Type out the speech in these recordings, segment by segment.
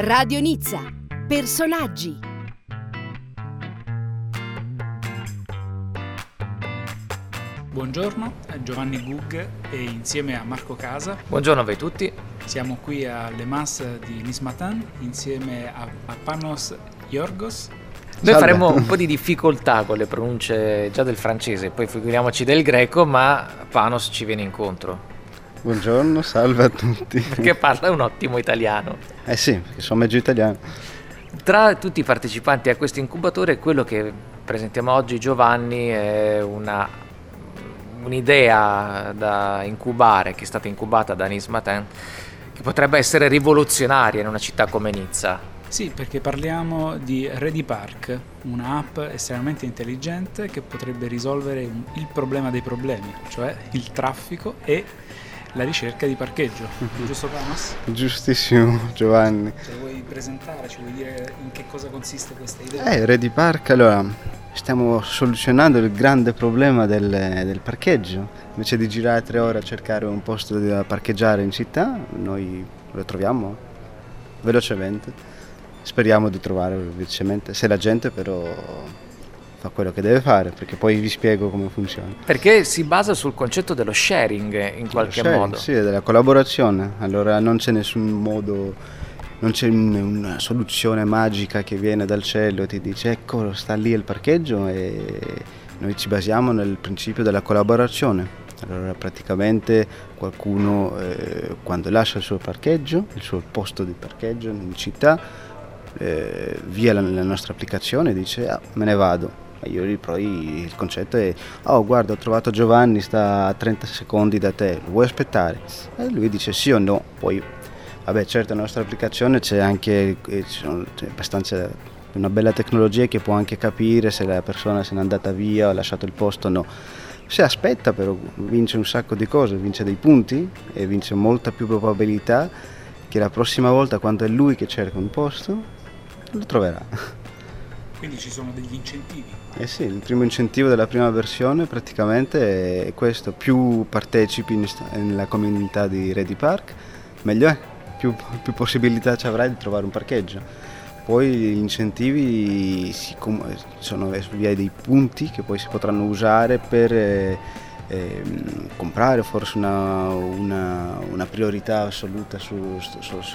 Radio Nizza. Personaggi. Buongiorno, Giovanni Gug e insieme a Marco Casa. Buongiorno a voi tutti. Siamo qui alle Mas di Nice-Matin insieme a Panos Yiorgos. Noi faremo un po' di difficoltà con le pronunce già del francese, poi figuriamoci del greco, ma Panos ci viene incontro. Buongiorno, salve a tutti. Perché parla un ottimo italiano. Eh sì, perché sono mezzo italiano. Tra tutti i partecipanti a questo incubatore, quello che presentiamo oggi, Giovanni, è un'idea da incubare, che è stata incubata da Nice-Matin, che potrebbe essere rivoluzionaria in una città come Nizza. Sì, perché parliamo di Ready Park, un'app estremamente intelligente che potrebbe risolvere il problema dei problemi, cioè il traffico e la ricerca di parcheggio, giusto Panos? Giustissimo Giovanni. Cioè, vuoi presentarci, vuoi dire in che cosa consiste questa idea? Ready Park, allora, stiamo soluzionando il grande problema del parcheggio. Invece di girare 3 ore a cercare un posto da parcheggiare in città, noi lo troviamo velocemente. Speriamo di trovare velocemente, se la gente però fa quello che deve fare, perché poi vi spiego come funziona. Perché si basa sul concetto dello sharing in qualche modo. Sì, della collaborazione. Allora non c'è nessun modo, non c'è una soluzione magica che viene dal cielo e ti dice ecco sta lì il parcheggio, e noi ci basiamo nel principio della collaborazione. Allora praticamente qualcuno quando lascia il suo parcheggio, il suo posto di parcheggio in città, via la nostra applicazione e dice me ne vado. Io poi il concetto è guarda ho trovato Giovanni, sta a 30 secondi da te, lo vuoi aspettare? E lui dice sì o no, poi vabbè certo la nostra applicazione c'è anche c'è abbastanza una bella tecnologia che può anche capire se la persona se n'è andata via o ha lasciato il posto o no. Se aspetta però vince un sacco di cose, vince dei punti e vince molta più probabilità che la prossima volta quando è lui che cerca un posto lo troverà. Quindi ci sono degli incentivi. Eh sì, il primo incentivo della prima versione praticamente è questo: più partecipi nella comunità di Ready Park meglio è, più possibilità ci avrai di trovare un parcheggio. Poi gli incentivi sono via dei punti che poi si potranno usare per comprare forse una priorità assoluta sul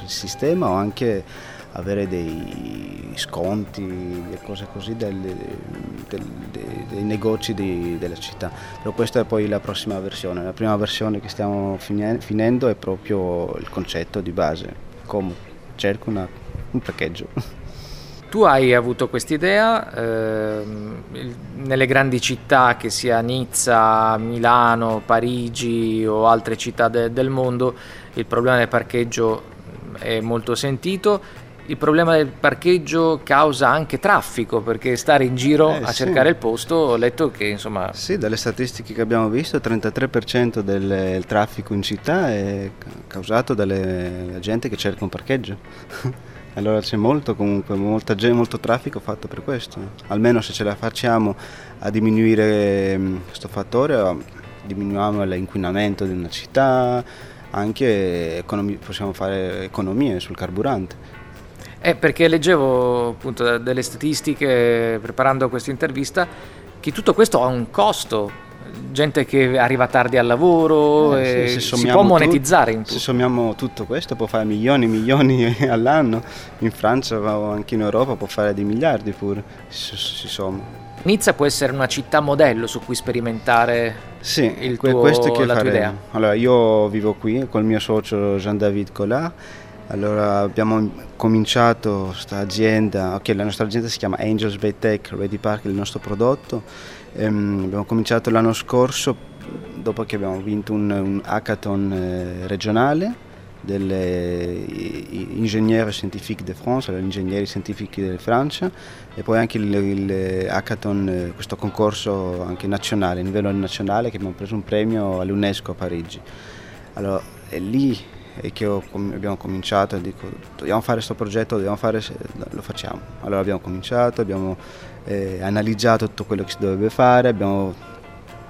sistema, o anche avere dei sconti, delle cose così dei negozi della città. Però questa è poi la prossima versione. La prima versione che stiamo finendo è proprio il concetto di base, come cerco un parcheggio. Tu hai avuto quest'idea nelle grandi città, che sia Nizza, Milano, Parigi o altre città del mondo, il problema del parcheggio è molto sentito. Il problema del parcheggio causa anche traffico, perché stare in giro a cercare il posto, ho letto che insomma... Sì, dalle statistiche che abbiamo visto, il 33% del traffico in città è causato dalla gente che cerca un parcheggio. Allora c'è molto traffico fatto per questo. Almeno se ce la facciamo a diminuire questo fattore, diminuiamo l'inquinamento di una città, anche possiamo fare economie sul carburante. Perché leggevo appunto delle statistiche preparando questa intervista che tutto questo ha un costo. Gente che arriva tardi al lavoro, si può monetizzare in tutto. Se sommiamo tutto questo può fare milioni e milioni all'anno, in Francia o anche in Europa può fare dei miliardi pure, si somma. Nizza può essere una città modello su cui sperimentare la tua idea. Allora, io vivo qui col mio socio Jean-David Collà. Allora abbiamo cominciato questa azienda, la nostra azienda si chiama Angels Bay Tech, Ready Park è il nostro prodotto. Abbiamo cominciato l'anno scorso dopo che abbiamo vinto un hackathon regionale dell'Ingénieur Scientifique de France, degli ingegneri scientifici della Francia, e poi anche il hackathon, questo concorso anche nazionale, a livello nazionale, che abbiamo preso un premio all'UNESCO a Parigi. Allora è lì e che abbiamo cominciato e dico dobbiamo fare questo progetto, lo facciamo. Allora abbiamo cominciato, abbiamo analizzato tutto quello che si dovrebbe fare, abbiamo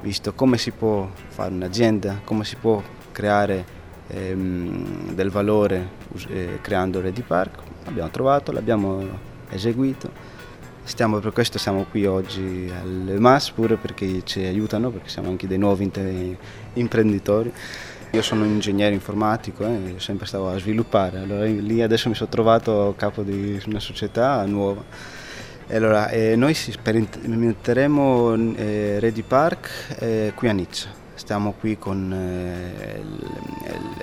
visto come si può fare un'azienda, come si può creare del valore creando Ready Park, L'abbiamo trovato, l'abbiamo eseguito. Per questo siamo qui oggi al MAS, pure perché ci aiutano, perché siamo anche dei nuovi imprenditori. Io sono un ingegnere informatico e sempre stavo a sviluppare, allora lì adesso mi sono trovato capo di una società nuova. Allora, noi sperimenteremo Ready Park qui a Niccia. Stiamo qui con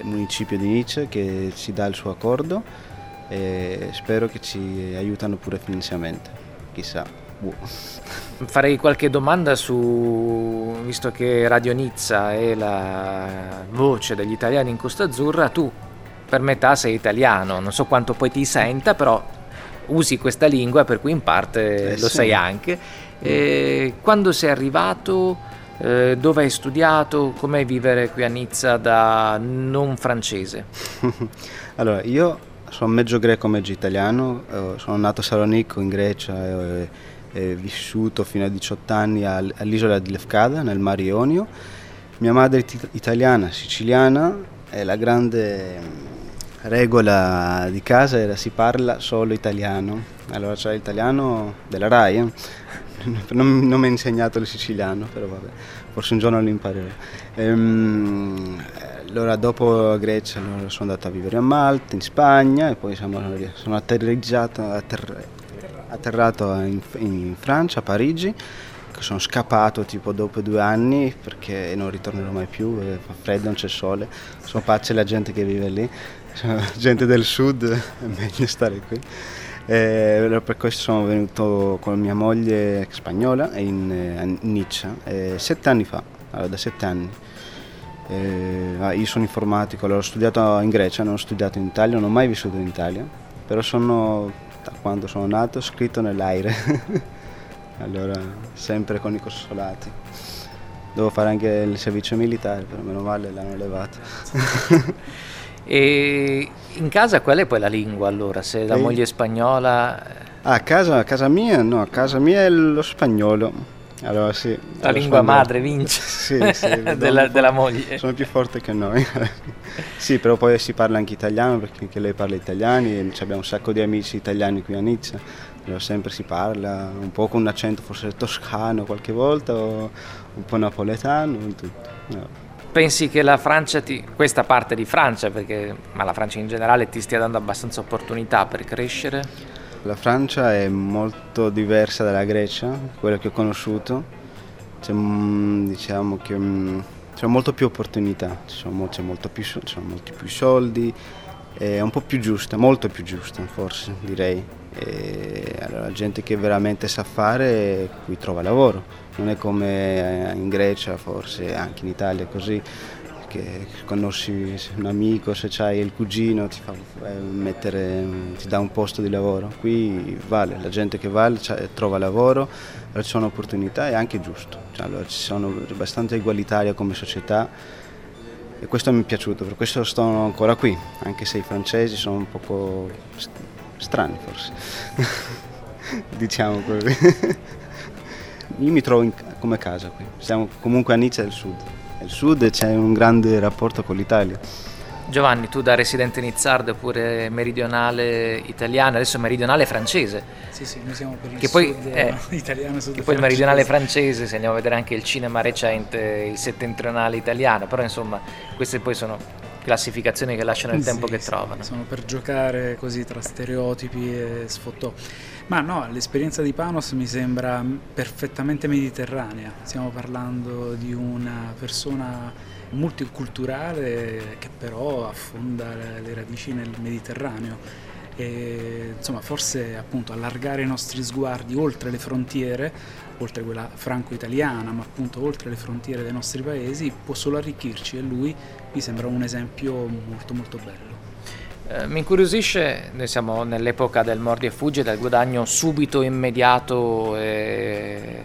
il municipio di Niccia che ci dà il suo accordo e spero che ci aiutano pure finanziariamente, chissà. Farei qualche domanda su, visto che Radio Nizza è la voce degli italiani in Costa Azzurra, tu per metà sei italiano, non so quanto poi ti senta, però usi questa lingua per cui in parte lo sai anche. Quando sei arrivato, dove hai studiato, com'è vivere qui a Nizza da non francese? Allora, io sono mezzo greco mezzo italiano, sono nato a Salonicco in Grecia, vissuto fino a 18 anni all'isola di Lefkada nel Mar Ionio. Mia madre è italiana, siciliana, e la grande regola di casa era si parla solo italiano. Allora c'è l'italiano della RAI, non mi ha insegnato il siciliano, però vabbè, forse un giorno lo imparerò. Allora dopo Grecia sono andato a vivere a Malta, in Spagna, e poi sono atterrato in Francia, a Parigi, che sono scappato tipo dopo 2 anni perché non ritornerò mai più, fa freddo, non c'è sole, sono pazzi la gente che vive lì, gente del sud, è meglio stare qui. Allora per questo sono venuto con mia moglie spagnola a Niccia 7 anni fa, allora da 7 anni. Io sono informatico, allora ho studiato in Grecia, non ho studiato in Italia, non ho mai vissuto in Italia, però sono, da quando sono nato, scritto nell'aire. Allora, sempre con i consolati. Devo fare anche il servizio militare, però meno male l'hanno levato. E in casa qual è poi la lingua, allora? Se la moglie è spagnola... A casa mia è lo spagnolo. Allora sì, la lingua spagnolo. Madre vince sì, della moglie. Sono più forte che noi. Sì, però poi si parla anche italiano perché anche lei parla italiano e abbiamo un sacco di amici italiani qui a Niccia. Allora sempre si parla un po' con un accento forse toscano qualche volta o un po' napoletano, tutto. No. Pensi che la Francia questa parte di Francia, perché ma la Francia in generale ti stia dando abbastanza opportunità per crescere? La Francia è molto diversa dalla Grecia, quella che ho conosciuto, diciamo che c'è molto più opportunità, ci sono molti più soldi, è un po' più giusta, molto più giusta forse direi. E allora la gente che veramente sa fare qui trova lavoro, non è come in Grecia forse, anche in Italia così. Che conosci un amico, se c'hai il cugino ti fa ti dà un posto di lavoro. Qui vale, la gente che vale trova lavoro, ci sono opportunità e anche giusto. Allora, ci sono abbastanza egualitaria come società e questo mi è piaciuto, per questo sto ancora qui, anche se i francesi sono un poco strani forse, diciamo così. Io mi trovo come casa qui, siamo comunque a Niccia del Sud. Al sud c'è un grande rapporto con l'Italia. Giovanni, tu da residente nizzardo oppure meridionale italiana, adesso meridionale francese. Sì, noi siamo per il sud italiano. Che poi il meridionale francese, se andiamo a vedere anche il cinema recente, il settentrionale italiano, però insomma queste poi sono classificazioni che lasciano il tempo che trovano. Sono per giocare così tra stereotipi e sfottò. Ma no, l'esperienza di Panos mi sembra perfettamente mediterranea. Stiamo parlando di una persona multiculturale che però affonda le radici nel Mediterraneo. E, insomma, forse appunto allargare i nostri sguardi oltre le frontiere, oltre quella franco-italiana, ma appunto oltre le frontiere dei nostri paesi, può solo arricchirci e lui mi sembra un esempio molto molto bello. Mi incuriosisce, noi siamo nell'epoca del mordi e fuggi, del guadagno subito, immediato e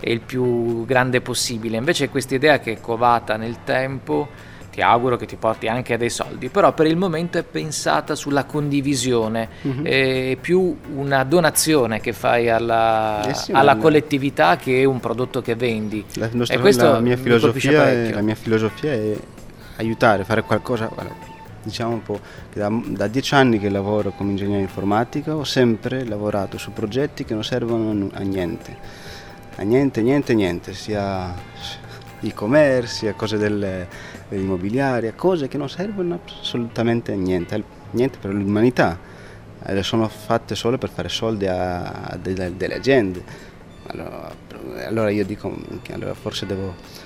il più grande possibile. Invece questa idea che è covata nel tempo, ti auguro che ti porti anche a dei soldi, però per il momento è pensata sulla condivisione, è più una donazione che fai alla collettività che è un prodotto che vendi. La mia filosofia è aiutare, fare qualcosa. diciamo un po' che da 10 anni che lavoro come ingegnere informatico ho sempre lavorato su progetti che non servono a niente, sia e-commerce, sia cose dell'immobiliare, cose che non servono assolutamente a niente per l'umanità, sono fatte solo per fare soldi a delle aziende. Allora io dico che allora forse devo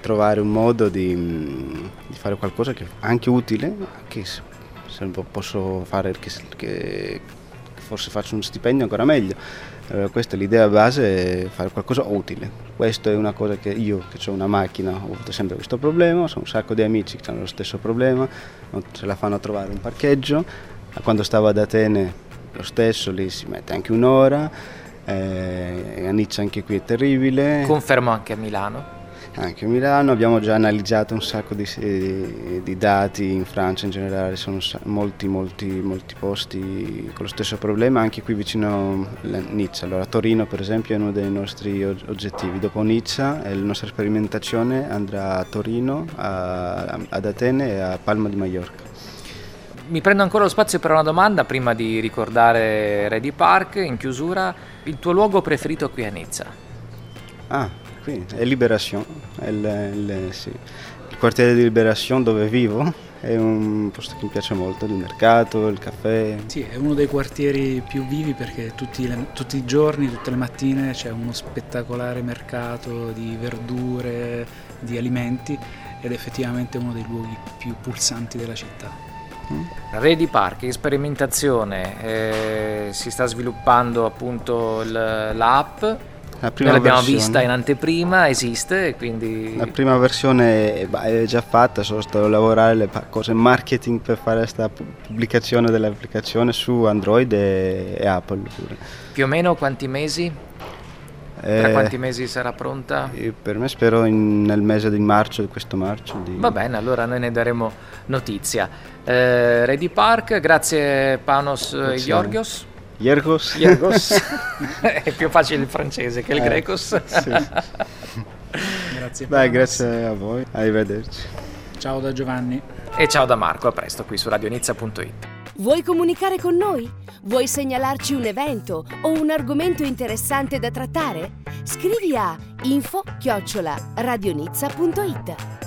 trovare un modo di fare qualcosa che anche utile, che se posso fare che forse faccio un stipendio ancora meglio. Allora, questa è l'idea base, fare qualcosa utile. Questo è una cosa che io, che ho una macchina, ho avuto sempre questo problema, ho un sacco di amici che hanno lo stesso problema, non ce la fanno a trovare un parcheggio. Quando stavo ad Atene lo stesso, lì si mette anche un'ora. A Nice anche qui è terribile. Confermo anche a Milano. Anche a Milano abbiamo già analizzato un sacco di dati. In Francia in generale sono molti posti con lo stesso problema, anche qui vicino a Nice. Allora Torino per esempio è uno dei nostri oggettivi. Dopo Nice la nostra sperimentazione andrà a Torino, ad Atene e a Palma di Mallorca. Mi prendo ancora lo spazio per una domanda prima di ricordare Ready Park. In chiusura, il tuo luogo preferito qui a Nizza? Qui è Liberation, sì. Il quartiere di Liberation dove vivo è un posto che mi piace molto, il mercato, il caffè. Sì, è uno dei quartieri più vivi perché tutti i giorni, tutte le mattine c'è uno spettacolare mercato di verdure, di alimenti ed è effettivamente uno dei luoghi più pulsanti della città. Ready Park, sperimentazione, si sta sviluppando appunto l'app, l'abbiamo vista in anteprima, esiste, quindi... La prima versione è già fatta, solo sto lavorando le cose marketing per fare questa pubblicazione dell'applicazione su Android e Apple. Più o meno quanti mesi? Tra quanti mesi sarà pronta? Per me spero nel mese di marzo, di questo marzo. Va bene, allora noi ne daremo notizia. Ready Park, grazie Panos Yiorgos. Yiorgos. È più facile il francese che il grecos. Sì. Grazie. Dai, grazie a voi, arrivederci. Ciao da Giovanni. E ciao da Marco, a presto qui su Radionizza.it. Vuoi comunicare con noi? Vuoi segnalarci un evento o un argomento interessante da trattare? Scrivi a info@radionizza.it.